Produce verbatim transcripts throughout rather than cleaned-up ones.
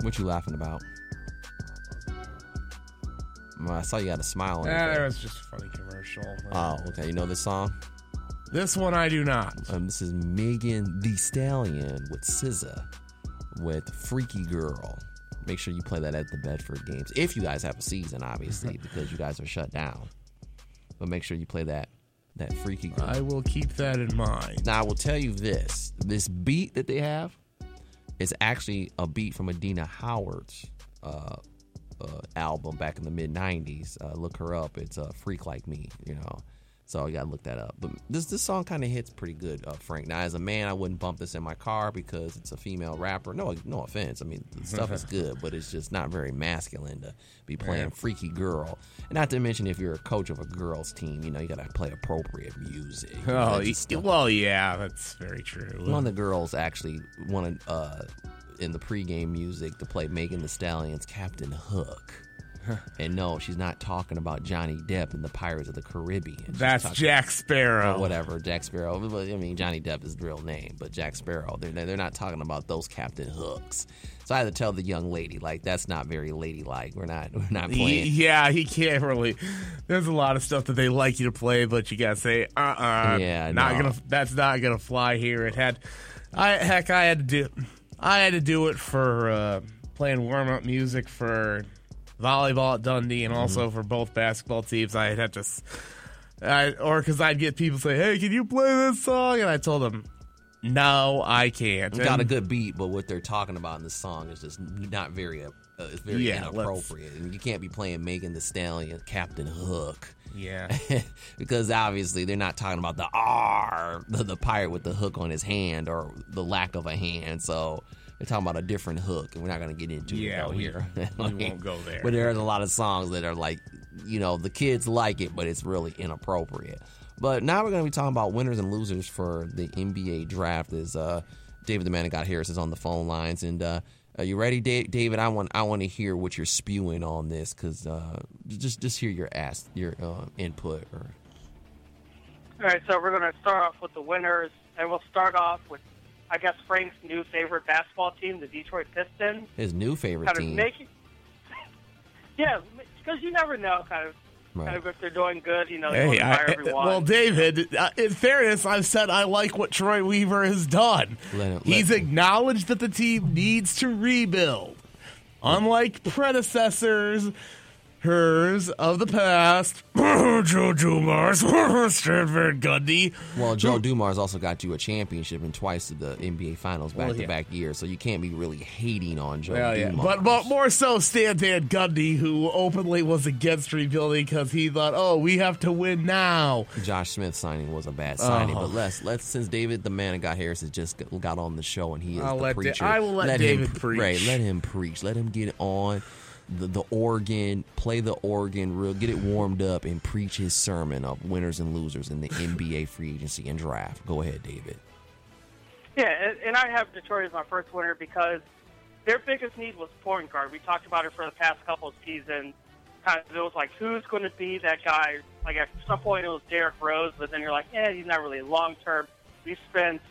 What you laughing about? I saw you had a smile on your face. Yeah, that was just a funny commercial. Oh, okay. You know this song? This one I do not. Um, this is Megan Thee Stallion with S Z A with Freaky Girl. Make sure you play that at the Bedford games. If you guys have a season, obviously, because you guys are shut down. But make sure you play that that Freaky Girl. I will keep that in mind. Now, I will tell you this. This beat that they have is actually a beat from Adina Howard's uh Uh, album back in the mid nineties. Uh, look her up. It's a uh, Freak Like Me, you know. So you gotta look that up. But this this song kind of hits pretty good, uh, Frank. Now, as a man, I wouldn't bump this in my car because it's a female rapper. No, no offense. I mean, the stuff is good, but it's just not very masculine to be playing Freaky Girl. And not to mention, if you're a coach of a girls' team, you know you gotta play appropriate music. Oh, you, well, yeah, that's very true. One of the girls actually wanted. Uh, in the pregame music to play Megan Thee Stallion's Captain Hook. And no, she's not talking about Johnny Depp and the Pirates of the Caribbean. She's That's Jack Sparrow. Whatever, Jack Sparrow. I mean, Johnny Depp is the real name, but Jack Sparrow, they're, they're not talking about those Captain Hooks. So I had to tell the young lady, like, that's not very ladylike. We're not we're not playing. Yeah, he can't really. There's a lot of stuff that they like you to play, but you gotta say, uh-uh. Yeah, not no. gonna, that's not gonna fly here. It had, I heck, I had to do I had to do it for uh, playing warm-up music for volleyball at Dundee, and mm-hmm. also for both basketball teams. I had to, I, or because I'd get people say, "Hey, can you play this song?" And I told them, "No, I can't." It's got a good beat, but what they're talking about in this song is just not very, uh, it's very yeah, inappropriate. I mean, you can't be playing Megan Thee Stallion, Captain Hook. Yeah, because obviously they're not talking about the R, the, the pirate with the hook on his hand or the lack of a hand. So they're talking about a different hook, and we're not going to get into yeah, it out here. Like, we won't go there. But there's a lot of songs that are like, you know, the kids like it, but it's really inappropriate. But now we're going to be talking about winners and losers for the N B A draft. As uh, David the Man that got Harris is on the phone lines, and uh, are you ready, da- David? I want I want to hear what you're spewing on this, because uh, just just hear your ass your uh, input. Or... All right, so we're going to start off with the winners, and we'll start off with, I guess, Frank's new favorite basketball team, the Detroit Pistons. His new favorite kind of team. Make it... yeah, because you never know, kind of. Right. Kind of if they're doing good, you know, they hey, want to hire I, everyone. Well, David, in fairness, I've said I like what Troy Weaver has done. Let him, let He's him. acknowledged that the team needs to rebuild. Unlike predecessors, hers of the past, Joe Dumars, Stan Van Gundy. Well, Joe Dumars also got you a championship and twice to the N B A Finals back-to-back well, yeah. years, so you can't be really hating on Joe well, Dumars. Yeah. But, but more so Stan Van Gundy, who openly was against rebuilding because he thought, oh, we have to win now. Josh Smith signing was a bad signing, uh-huh. but let's let's since David the Man that got Harris has just got on the show and he is I'll the preacher. Da- I will let, let David him, preach. Right, let him preach. Let him get on. The, the organ, play the organ, real, get it warmed up, and preach his sermon of winners and losers in the N B A free agency and draft. Go ahead, David. Yeah, and, and I have Detroit as my first winner because their biggest need was point guard. We talked about it for the past couple of seasons. Kind of, it was like, who's going to be that guy? Like, at some point it was Derrick Rose, but then you're like, eh, he's not really long-term. We spent,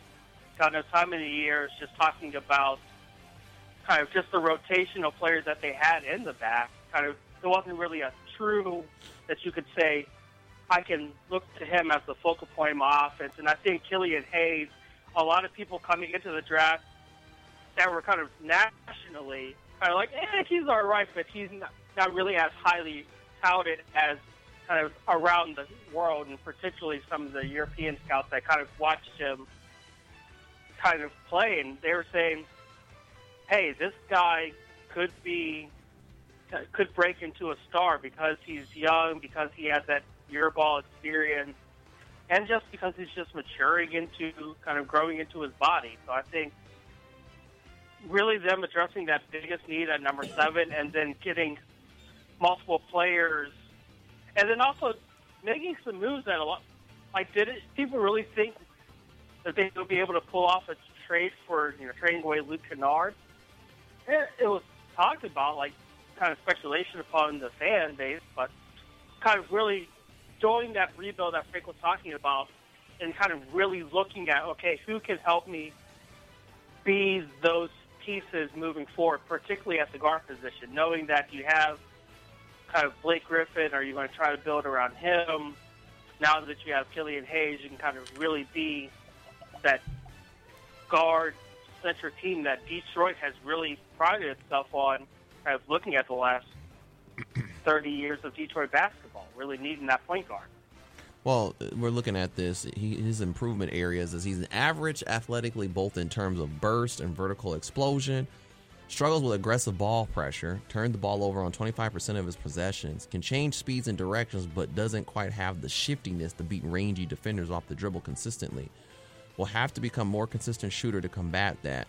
God knows how many years, just talking about kind of just the rotational players that they had in the back. Kind of, there wasn't really a true that you could say, I can look to him as the focal point of my offense. And I think Killian Hayes, a lot of people coming into the draft that were kind of nationally kind of like, eh, he's all right, but he's not, not really as highly touted as kind of around the world, and particularly some of the European scouts that kind of watched him kind of play. And they were saying, hey, this guy could be, could break into a star because he's young, because he has that Euro ball experience, and just because he's just maturing into, kind of growing into his body. So I think really them addressing that biggest need at number seven and then getting multiple players and then also making some moves that a lot, like, did it, people really think that they would be able to pull off a trade for, you know, trading away Luke Kennard? It, it was talked about, like, kind of speculation upon the fan base, but kind of really doing that rebuild that Frank was talking about and kind of really looking at, okay, who can help me be those pieces moving forward, particularly at the guard position, knowing that you have kind of Blake Griffin, are you going to try to build around him? Now that you have Killian Hayes, you can kind of really be that guard-centric team that Detroit has really prided itself on, kind of looking at the last thirty years of Detroit basketball, really needing that point guard. Well, we're looking at this. He, his improvement areas is he's an average athletically, both in terms of burst and vertical explosion, struggles with aggressive ball pressure, turned the ball over on twenty-five percent of his possessions, can change speeds and directions, but doesn't quite have the shiftiness to beat rangy defenders off the dribble consistently. Will have to become more consistent shooter to combat that.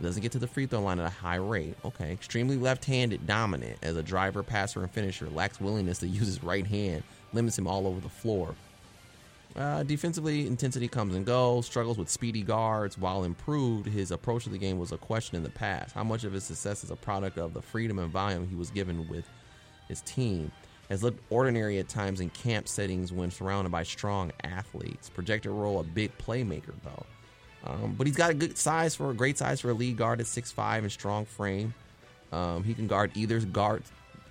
Doesn't get to the free throw line at a high rate. Okay, extremely left-handed dominant as a driver, passer, and finisher. Lacks willingness to use his right hand. Limits him all over the floor. Uh, defensively, intensity comes and goes. Struggles with speedy guards. While improved, his approach to the game was a question in the past. How much of his success is a product of the freedom and volume he was given with his team? Has looked ordinary at times in camp settings when surrounded by strong athletes. Projected role, a big playmaker, though. Um, but he's got a good size for a great size for a lead guard at six five and strong frame. Um, he can guard either guard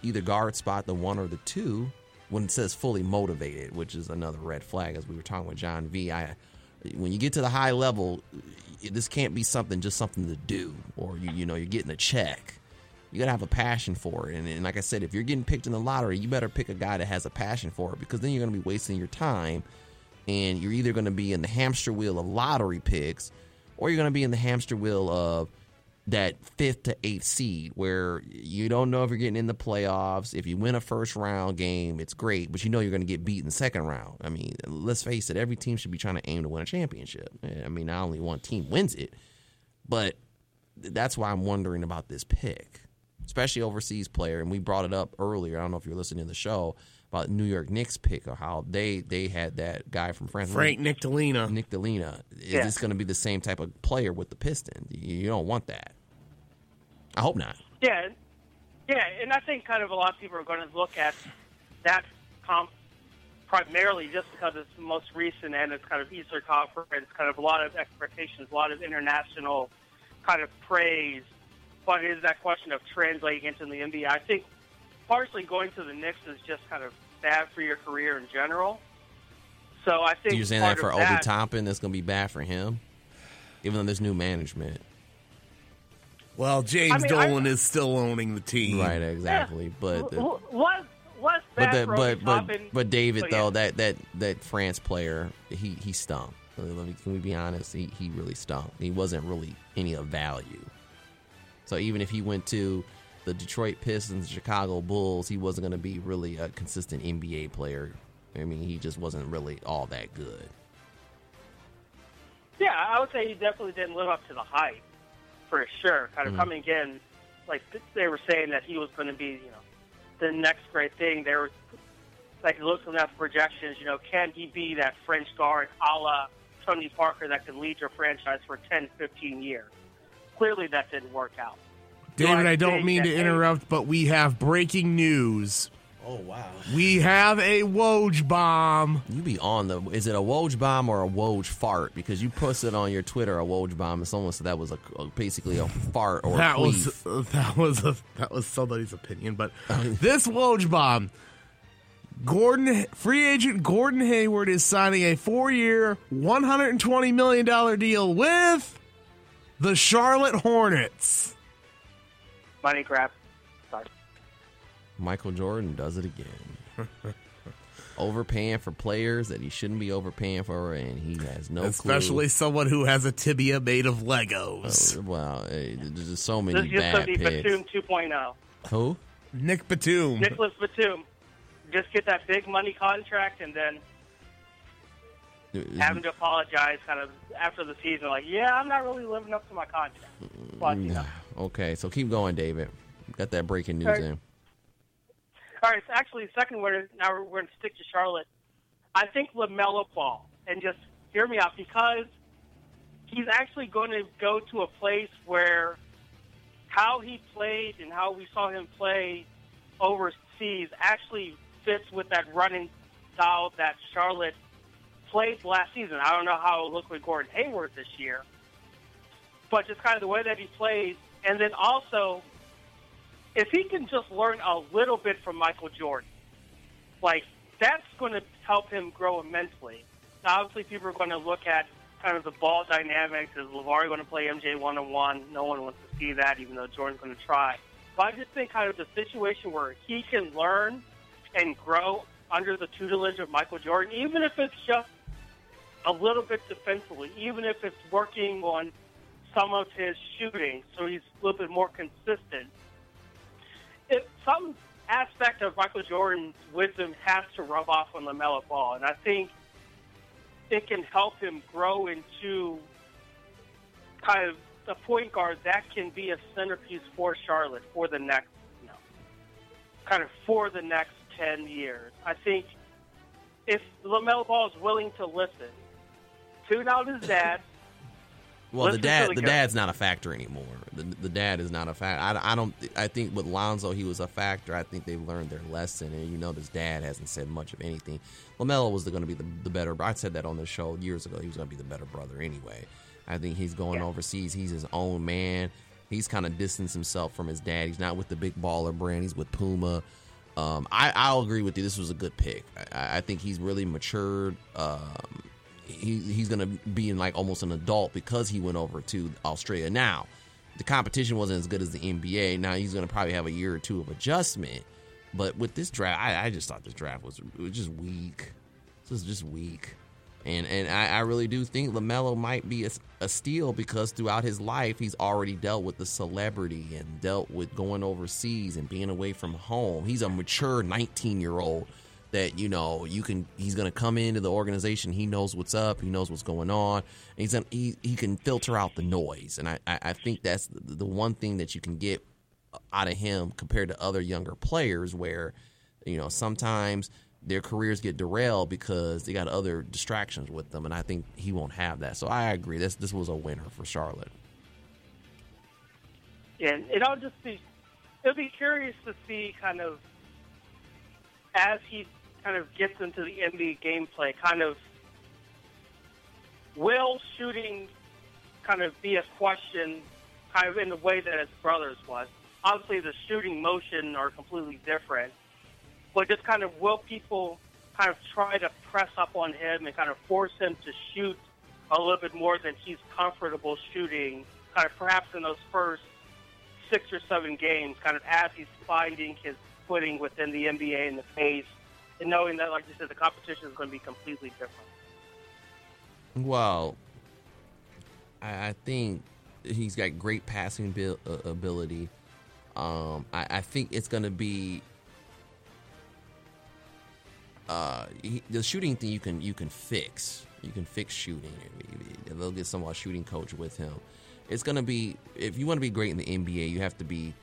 either guard spot, the one or the two, when it says fully motivated, which is another red flag, as we were talking with John V. I, when you get to the high level, this can't be something just something to do, or you you know you're getting a check. You got to have a passion for it. And, and like I said, if you're getting picked in the lottery, you better pick a guy that has a passion for it, because then you're going to be wasting your time. And you're either going to be in the hamster wheel of lottery picks, or you're going to be in the hamster wheel of that fifth to eighth seed where you don't know if you're getting in the playoffs. If you win a first round game, it's great, but you know you're going to get beat in the second round. I mean, let's face it, every team should be trying to aim to win a championship. I mean, not only one team wins it, but that's why I'm wondering about this pick, especially overseas player. And we brought it up earlier. I don't know if you're listening to the show. About New York Knicks pick, or how they, they had that guy from France. Frank Nictolina. Nictolina. Is yeah. this going to be the same type of player with the Pistons? You don't want that. I hope not. Yeah. Yeah, and I think kind of a lot of people are going to look at that comp primarily just because it's the most recent and it's kind of Eastern Conference, kind of a lot of expectations, a lot of international kind of praise. But it is that question of translating into the N B A. I think partially going to the Knicks is just kind of bad for your career in general. So I think you're saying that for Obi Toppin, that's going to be bad for him, even though there's new management. Well, James I mean, Dolan I, is still owning the team, right? Exactly. Yeah, but the, what what's bad but the, for but, Obi but, Toppin? But David, but yeah. though that, that that France player, he he stunk. Can we be honest? He he really stunk. He wasn't really any of value. So even if he went to the Detroit Pistons, Chicago Bulls, he wasn't going to be really a consistent N B A player. I mean, he just wasn't really all that good. Yeah, I would say he definitely didn't live up to the hype, for sure. Kind of mm-hmm. coming in, like they were saying that he was going to be, you know, the next great thing. They were, like, looking at the projections, you know, can he be that French guard a la Tony Parker that can lead your franchise for ten, fifteen years? Clearly that didn't work out. David, I don't mean to interrupt, but we have breaking news. Oh, wow. We have a Woj bomb. You be on the... Is it a Woj bomb or a Woj fart? Because you posted on your Twitter a Woj bomb, and someone said that was a, a basically a fart or that a was uh, That was a, That was somebody's opinion, but this Woj bomb. Gordon, free agent Gordon Hayward is signing a four-year, one hundred twenty million dollars deal with the Charlotte Hornets. Money grab. Sorry. Michael Jordan does it again. Overpaying for players that he shouldn't be overpaying for, and he has no Especially clue. Especially someone who has a tibia made of Legos. Uh, wow. Hey, there's just so many this bad picks. This is going to be Batum two point oh. Who? Nick Batum. Nicholas Batum. just get that big money contract and then having to apologize kind of after the season. Like, yeah, I'm not really living up to my contract. But, you know. Okay, so keep going, David. Got that breaking news all right. in. All right, so actually, second word, now we're going to stick to Charlotte. I think LaMelo Ball, and just hear me out, because he's actually going to go to a place where how he played and how we saw him play overseas actually fits with that running style that Charlotte played last season. I don't know how it looked with Gordon Hayward this year, but just kind of the way that he plays. And then also, if he can just learn a little bit from Michael Jordan, like, that's going to help him grow immensely. Now, obviously, people are going to look at kind of the ball dynamics. Is LaVar going to play M J one-on-one? No one wants to see that, even though Jordan's going to try. But I just think kind of the situation where he can learn and grow under the tutelage of Michael Jordan, even if it's just a little bit defensively, even if it's working on some of his shooting so he's a little bit more consistent. If some aspect of Michael Jordan's wisdom has to rub off on LaMelo Ball, and I think it can help him grow into kind of a point guard that can be a centerpiece for Charlotte for the next, you know, kind of for the next ten years. I think if LaMelo Ball is willing to listen, tune out his dad. Well, the dad, the, the dad's not a factor anymore. The, the dad is not a factor. I, I don't. I think with Lonzo, he was a factor. I think they've learned their lesson, and you know, this dad hasn't said much of anything. LaMelo was going to be the, the better. I said that on this show years ago. He was going to be the better brother anyway. I think he's going yeah. overseas. He's his own man. He's kind of distanced himself from his dad. He's not with the big baller brand. He's with Puma. Um, I, I'll agree with you. This was a good pick. I, I think he's really matured. Um, He, he's going to be in like almost an adult because he went over to Australia. Now, the competition wasn't as good as the N B A. Now, he's going to probably have a year or two of adjustment. But with this draft, I, I just thought this draft was, was just weak. It was just weak. And and I, I really do think LaMelo might be a, a steal because throughout his life, he's already dealt with the celebrity and dealt with going overseas and being away from home. He's a mature nineteen-year-old. That, you know, you can, he's going to come into the organization. He knows what's up. He knows what's going on. And he's gonna, he, he can filter out the noise. And I, I, I think that's the, the one thing that you can get out of him compared to other younger players where, you know, sometimes their careers get derailed because they got other distractions with them. And I think he won't have that. So I agree. This, this was a winner for Charlotte. Yeah, and it'll just be, it'll be curious to see kind of as he kind of gets into the N B A gameplay, kind of will shooting kind of be a question kind of in the way that his brothers was. Obviously, the shooting motion are completely different, but just kind of will people kind of try to press up on him and kind of force him to shoot a little bit more than he's comfortable shooting, kind of perhaps in those first six or seven games, kind of as he's finding his footing within the N B A and the pace, and knowing that, like you said, the competition is going to be completely different. Well, I, I think he's got great passing bil- uh, ability. Um, I, I think it's going to be uh, he, the shooting thing. You can you can fix. You can fix shooting. They'll get some shooting coach with him. It's going to be, if you want to be great in the N B A, you have to be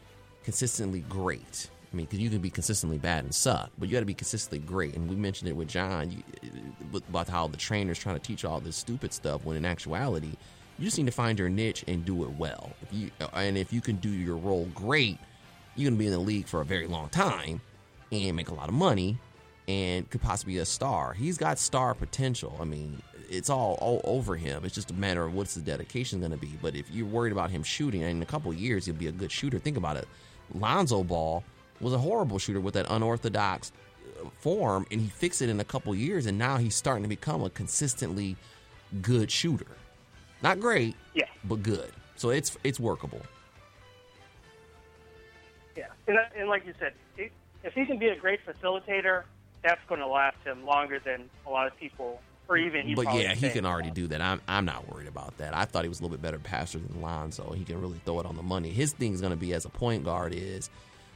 consistently great. I mean, because you can be consistently bad and suck, but you got to be consistently great. And we mentioned it with John you, about how the trainer's trying to teach all this stupid stuff when in actuality, you just need to find your niche and do it well. If you, and if you can do your role great, you're going to be in the league for a very long time and make a lot of money and could possibly be a star. He's got star potential. I mean, it's all, all over him. It's just a matter of what's the dedication going to be. But if you're worried about him shooting, in a couple of years, he'll be a good shooter. Think about it. Lonzo Ball was a horrible shooter with that unorthodox form, and he fixed it in a couple years, and now he's starting to become a consistently good shooter. Not great, yeah, but good. So it's it's workable. Yeah, and, and like you said, if he can be a great facilitator, that's going to last him longer than a lot of people, or even he. But yeah, he can already do that. I'm I'm not worried about that. I thought he was a little bit better passer than Lonzo. He can really throw it on the money. His thing is going to be as a point guard is,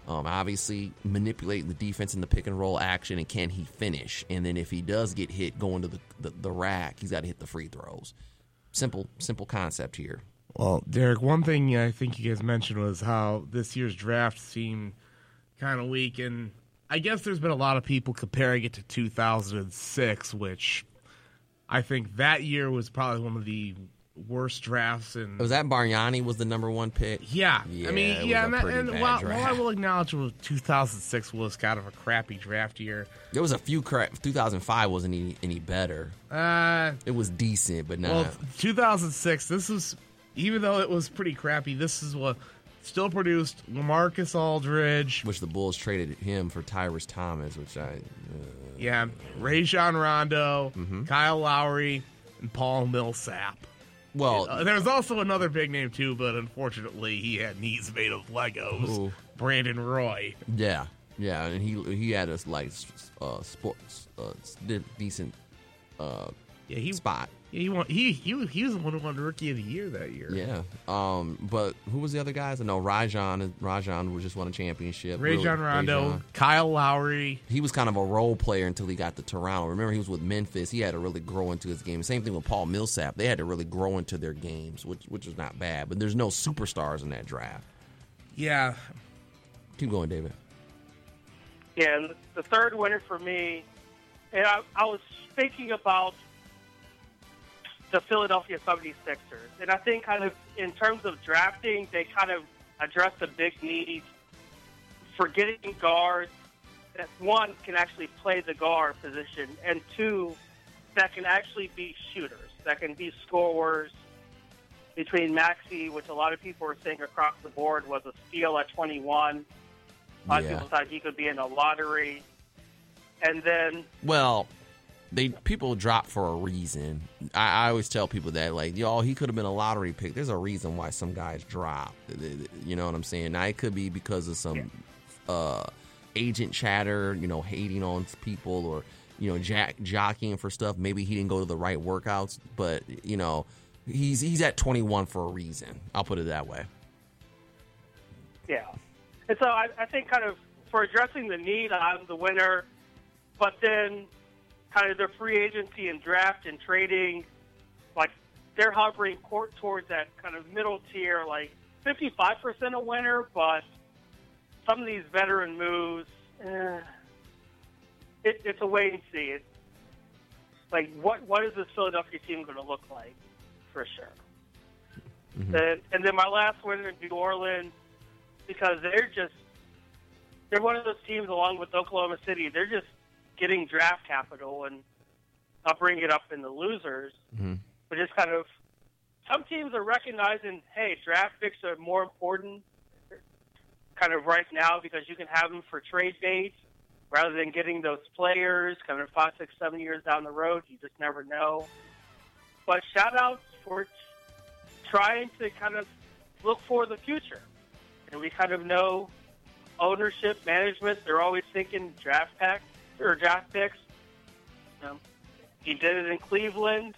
Um, obviously, manipulating the defense in the pick and roll action, and can he finish? And then if he does get hit going to the, the, the rack, he's got to hit the free throws. Simple, simple concept here. Well, Derek, one thing I think you guys mentioned was how this year's draft seemed kind of weak, and I guess there's been a lot of people comparing it to two thousand six, which I think that year was probably one of the worst drafts. And was that Bargnani was the number one pick? Yeah, yeah I mean, yeah, and, that, and while, while I will acknowledge two thousand six was kind of a crappy draft year, there was a few crap. two thousand five wasn't any, any better. Uh, it was decent, but not. Well, two thousand six. This was. Even though it was pretty crappy, this is what still produced LaMarcus Aldridge. Which the Bulls traded him for Tyrese Thomas, which I... Uh, yeah, Rajon Rondo, mm-hmm. Kyle Lowry, and Paul Millsap. Well... Uh, there was also another big name, too, but unfortunately he had knees made of Legos. Ooh. Brandon Roy. Yeah, yeah, and he he had a like, uh, sports, uh, decent uh, yeah, he, spot. He won, he he he was the one who won Rookie of the Year that year. Yeah, um, but who was the other guys? I know Rajon. Rajon just won a championship. Rajon Rondo, Rajon. Kyle Lowry. He was kind of a role player until he got to Toronto. Remember, he was with Memphis. He had to really grow into his game. Same thing with Paul Millsap. They had to really grow into their games, which which is not bad. But there's no superstars in that draft. Yeah, keep going, David. Yeah, and the third winner for me, and I, I was thinking about the Philadelphia seventy-sixers. And I think kind of in terms of drafting, they kind of address the big need for getting guards that, one, can actually play the guard position, and two, that can actually be shooters, that can be scorers. Between Maxey, which a lot of people are saying across the board was a steal at twenty-one. A lot yeah. of people thought he could be in the lottery. And then... Well... They people drop for a reason. I, I always tell people that, like, y'all, he could have been a lottery pick. There's a reason why some guys drop. You know what I'm saying? Now, it could be because of some yeah. uh, agent chatter, you know, hating on people or, you know, jack, jockeying for stuff. Maybe he didn't go to the right workouts. But, you know, he's he's at twenty-one for a reason. I'll put it that way. Yeah. And so I, I think kind of for addressing the need, I'm the winner. But then... kind of their free agency and draft and trading, like they're hovering court towards that kind of middle tier, like fifty-five percent a winner, but some of these veteran moves, eh, it, it's a wait and see. It's like, what, what is this Philadelphia team going to look like for sure? Mm-hmm. And, and then my last winner in New Orleans, because they're just, they're one of those teams along with Oklahoma City. They're just getting draft capital, and I'll bring it up in the losers, mm-hmm. but just kind of some teams are recognizing, hey, draft picks are more important kind of right now because you can have them for trade baits rather than getting those players kind of five, six, seven years down the road. You just never know. But shout out for trying to kind of look for the future. And we kind of know ownership, management, they're always thinking draft packs. Or draft picks. You know, he did it in Cleveland.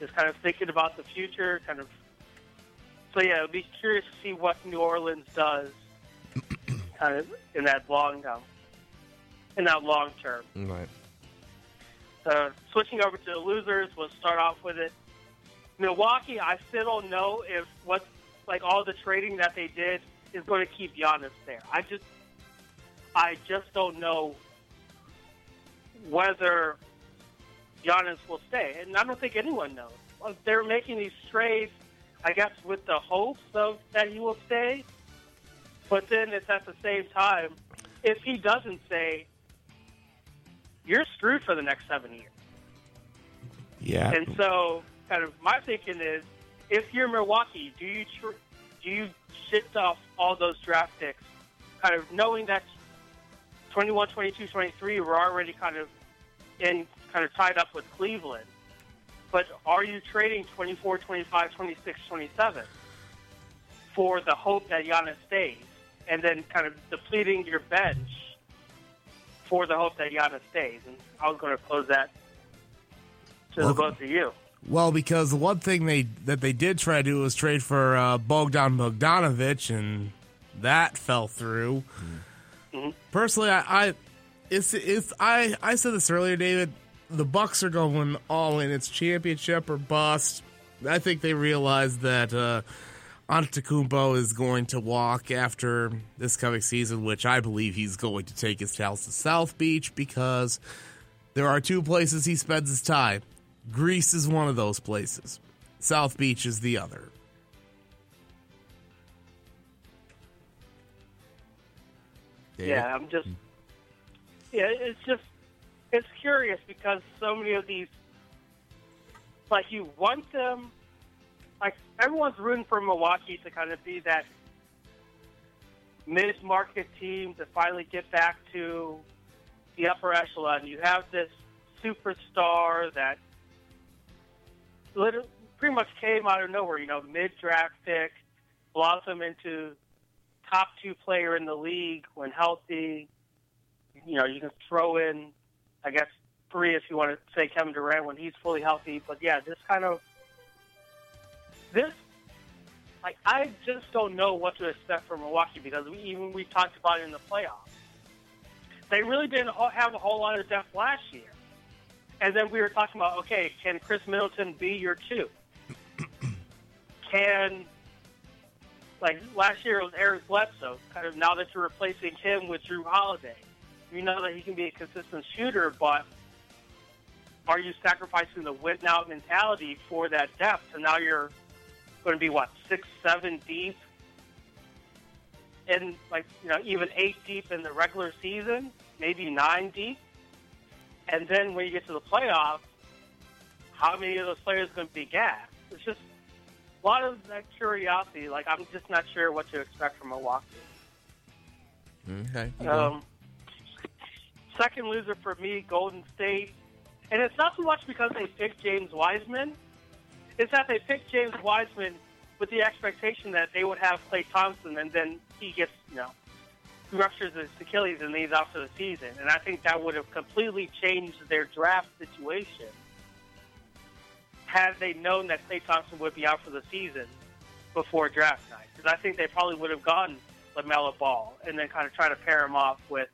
Just kind of thinking about the future, kind of. So yeah, I'll be curious to see what New Orleans does, kind of in that long, um, in that long term. Right. So switching over to the losers, we'll start off with it. Milwaukee, I still don't know if what like all the trading that they did is going to keep Giannis there. I just, I just don't know whether Giannis will stay. And I don't think anyone knows. They're making these trades, I guess, with the hopes of that he will stay. But then it's at the same time, if he doesn't stay, you're screwed for the next seven years. Yeah. And so kind of my thinking is, if you're Milwaukee, do you tr- do you shift off all those draft picks, kind of knowing that twenty-one, twenty-two, twenty-three were already kind of in, kind of tied up with Cleveland. But are you trading twenty-four, twenty-five, twenty-six, twenty-seven for the hope that Giannis stays, and then kind of depleting your bench for the hope that Giannis stays? And I was going to close that to well, the both of you. Well, because the one thing they that they did try to do was trade for uh, Bogdan Bogdanović, and that fell through. Mm-hmm. Personally, I, I it's it's I, I said this earlier, David. The Bucks are going all in. It's championship or bust. I think they realize that uh, Antetokounmpo is going to walk after this coming season, which I believe he's going to take his talents to South Beach, because there are two places he spends his time. Greece is one of those places. South Beach is the other. Yeah, I'm just... Yeah, it's just... It's curious because so many of these... Like, you want them... Like, everyone's rooting for Milwaukee to kind of be that mid-market team to finally get back to the upper echelon. You have this superstar that literally pretty much came out of nowhere, you know, mid-draft pick, blossom into top two player in the league when healthy. You know, you can throw in, I guess, three if you want to say Kevin Durant when he's fully healthy. But, yeah, this kind of – this – like, I just don't know what to expect from Milwaukee because we, even we talked about it in the playoffs. They really didn't have a whole lot of depth last year. And then we were talking about, okay, can Chris Middleton be your two? Can – Like, last year it was Eric Bledsoe. Kind of now that you're replacing him with Drew Holiday, you know that he can be a consistent shooter, but are you sacrificing the win-now mentality for that depth? And now you're going to be, what, six, seven deep? And, like, you know, even eight deep in the regular season, maybe nine deep. And then when you get to the playoffs, how many of those players are going to be gassed? It's just... A lot of that curiosity, like, I'm just not sure what to expect from Milwaukee. Okay. Um, second loser for me, Golden State. And it's not so much because they picked James Wiseman. It's that they picked James Wiseman with the expectation that they would have Klay Thompson, and then he gets, you know, he ruptures his Achilles and leaves out for the season. And I think that would have completely changed their draft situation had they known that Klay Thompson would be out for the season before draft night. Because I think they probably would have gotten LaMelo Ball and then kind of try to pair him off with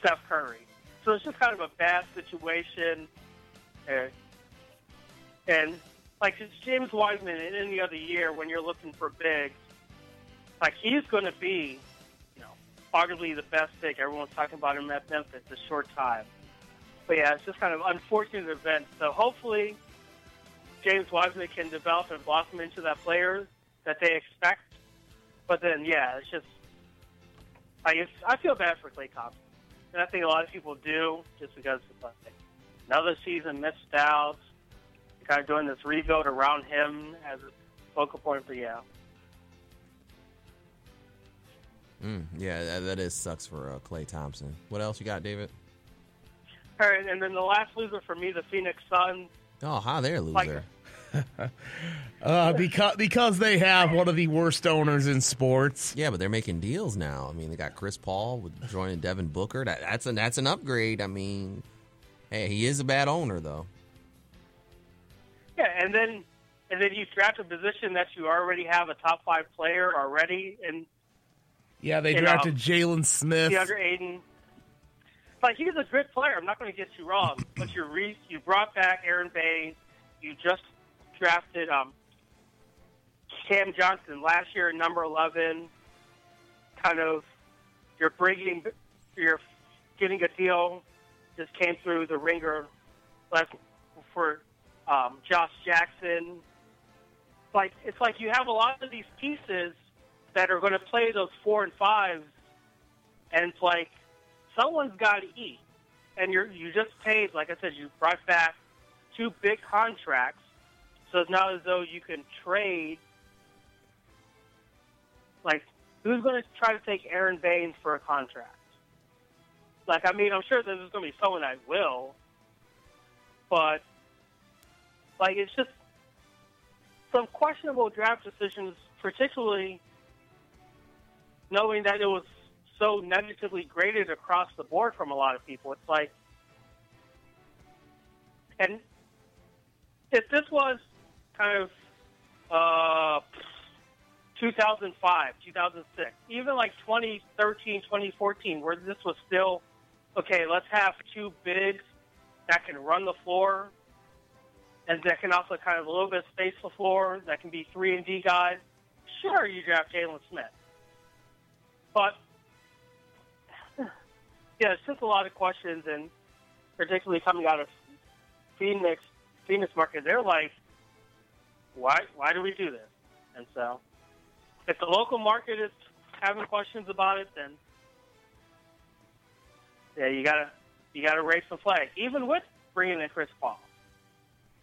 Steph Curry. So it's just kind of a bad situation. And, and like, it's James Wiseman in any other year when you're looking for bigs. Like, he's going to be, you know, arguably the best big. Everyone's talking about him at Memphis a short time. But, yeah, it's just kind of unfortunate event. So hopefully – James Wiseman can develop and blossom into that player that they expect. But then, yeah, it's just I guess, I feel bad for Klay Thompson. And I think a lot of people do just because it's like another season missed out. They're kind of doing this rebuild around him as a focal point for yeah. Mm, yeah, that, that is sucks for uh, Klay Thompson. What else you got, David? All right, and then the last loser for me, the Phoenix Suns. Oh, hi there, loser. uh, because because they have one of the worst owners in sports. Yeah, but they're making deals now. I mean, they got Chris Paul with joining Devin Booker. That, that's an that's an upgrade. I mean, hey, he is a bad owner though. Yeah, and then and then you draft a position that you already have a top five player already, and yeah, they drafted Jaylen Smith, DeAndre Ayton. Like, he's a good player. I'm not going to get you wrong. But you re- you brought back Aaron Bay. You just drafted um, Cam Johnson last year at number eleven. Kind of, you're bringing, you're getting a deal. Just came through the ringer for um, Josh Jackson. Like, it's like you have a lot of these pieces that are going to play those four and fives, and it's like, someone's got to eat, and you you just paid, like I said, you brought back two big contracts, so it's not as though you can trade. Like, who's going to try to take Aaron Baines for a contract? Like, I mean, I'm sure that there's going to be someone that will, but, like, it's just some questionable draft decisions, particularly knowing that it was so negatively graded across the board from a lot of people. It's like, and if this was kind of uh, two thousand five, two thousand six, even like twenty thirteen, twenty fourteen, where this was still, okay, let's have two bigs that can run the floor and that can also kind of a little bit space the floor, that can be three and D guys. Sure, you draft Jaylen Smith. But, yeah, it's just a lot of questions, and particularly coming out of Phoenix, Phoenix market, they're like, why, why do we do this? And so, if the local market is having questions about it, then yeah, you gotta you gotta raise the flag. Even with bringing in Chris Paul,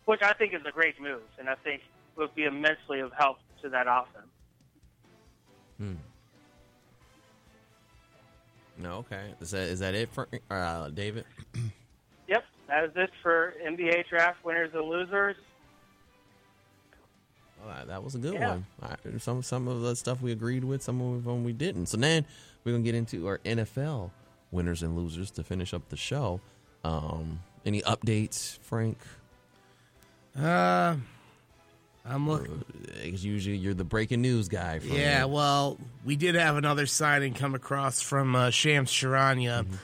which I think is a great move, and I think would be immensely of help to that offense. Hmm. No, okay. Is that is that it for uh, David? Yep, that is it for N B A draft winners and losers. Well, that was a good yeah. one. Right. Some some of the stuff we agreed with, some of them we didn't. So then we're going to get into our N F L winners and losers to finish up the show. Um, any updates, Frank? Uh, I'm looking. As usually, you're the breaking news guy. From yeah, you. Well, we did have another signing come across from uh, Shams Charania. Mm-hmm.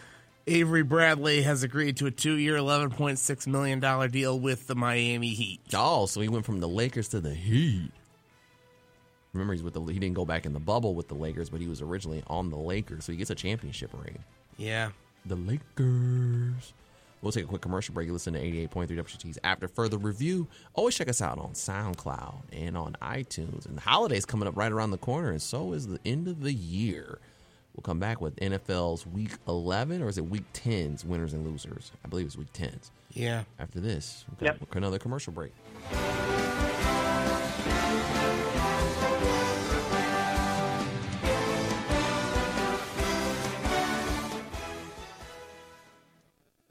Avery Bradley has agreed to a two-year, eleven point six million dollars deal with the Miami Heat. Oh, so he went from the Lakers to the Heat. Remember, he's with the he didn't go back in the bubble with the Lakers, but he was originally on the Lakers, so he gets a championship ring. Yeah. The Lakers. We'll take a quick commercial break. Listen to eighty-eight point three W X U T after further review. Always check us out on SoundCloud and on iTunes. And the holiday's coming up right around the corner, and so is the end of the year. We'll come back with N F L's Week eleven, or is it Week ten's winners and losers? I believe it's Week ten's. Yeah. After this, we'll yep. another commercial break.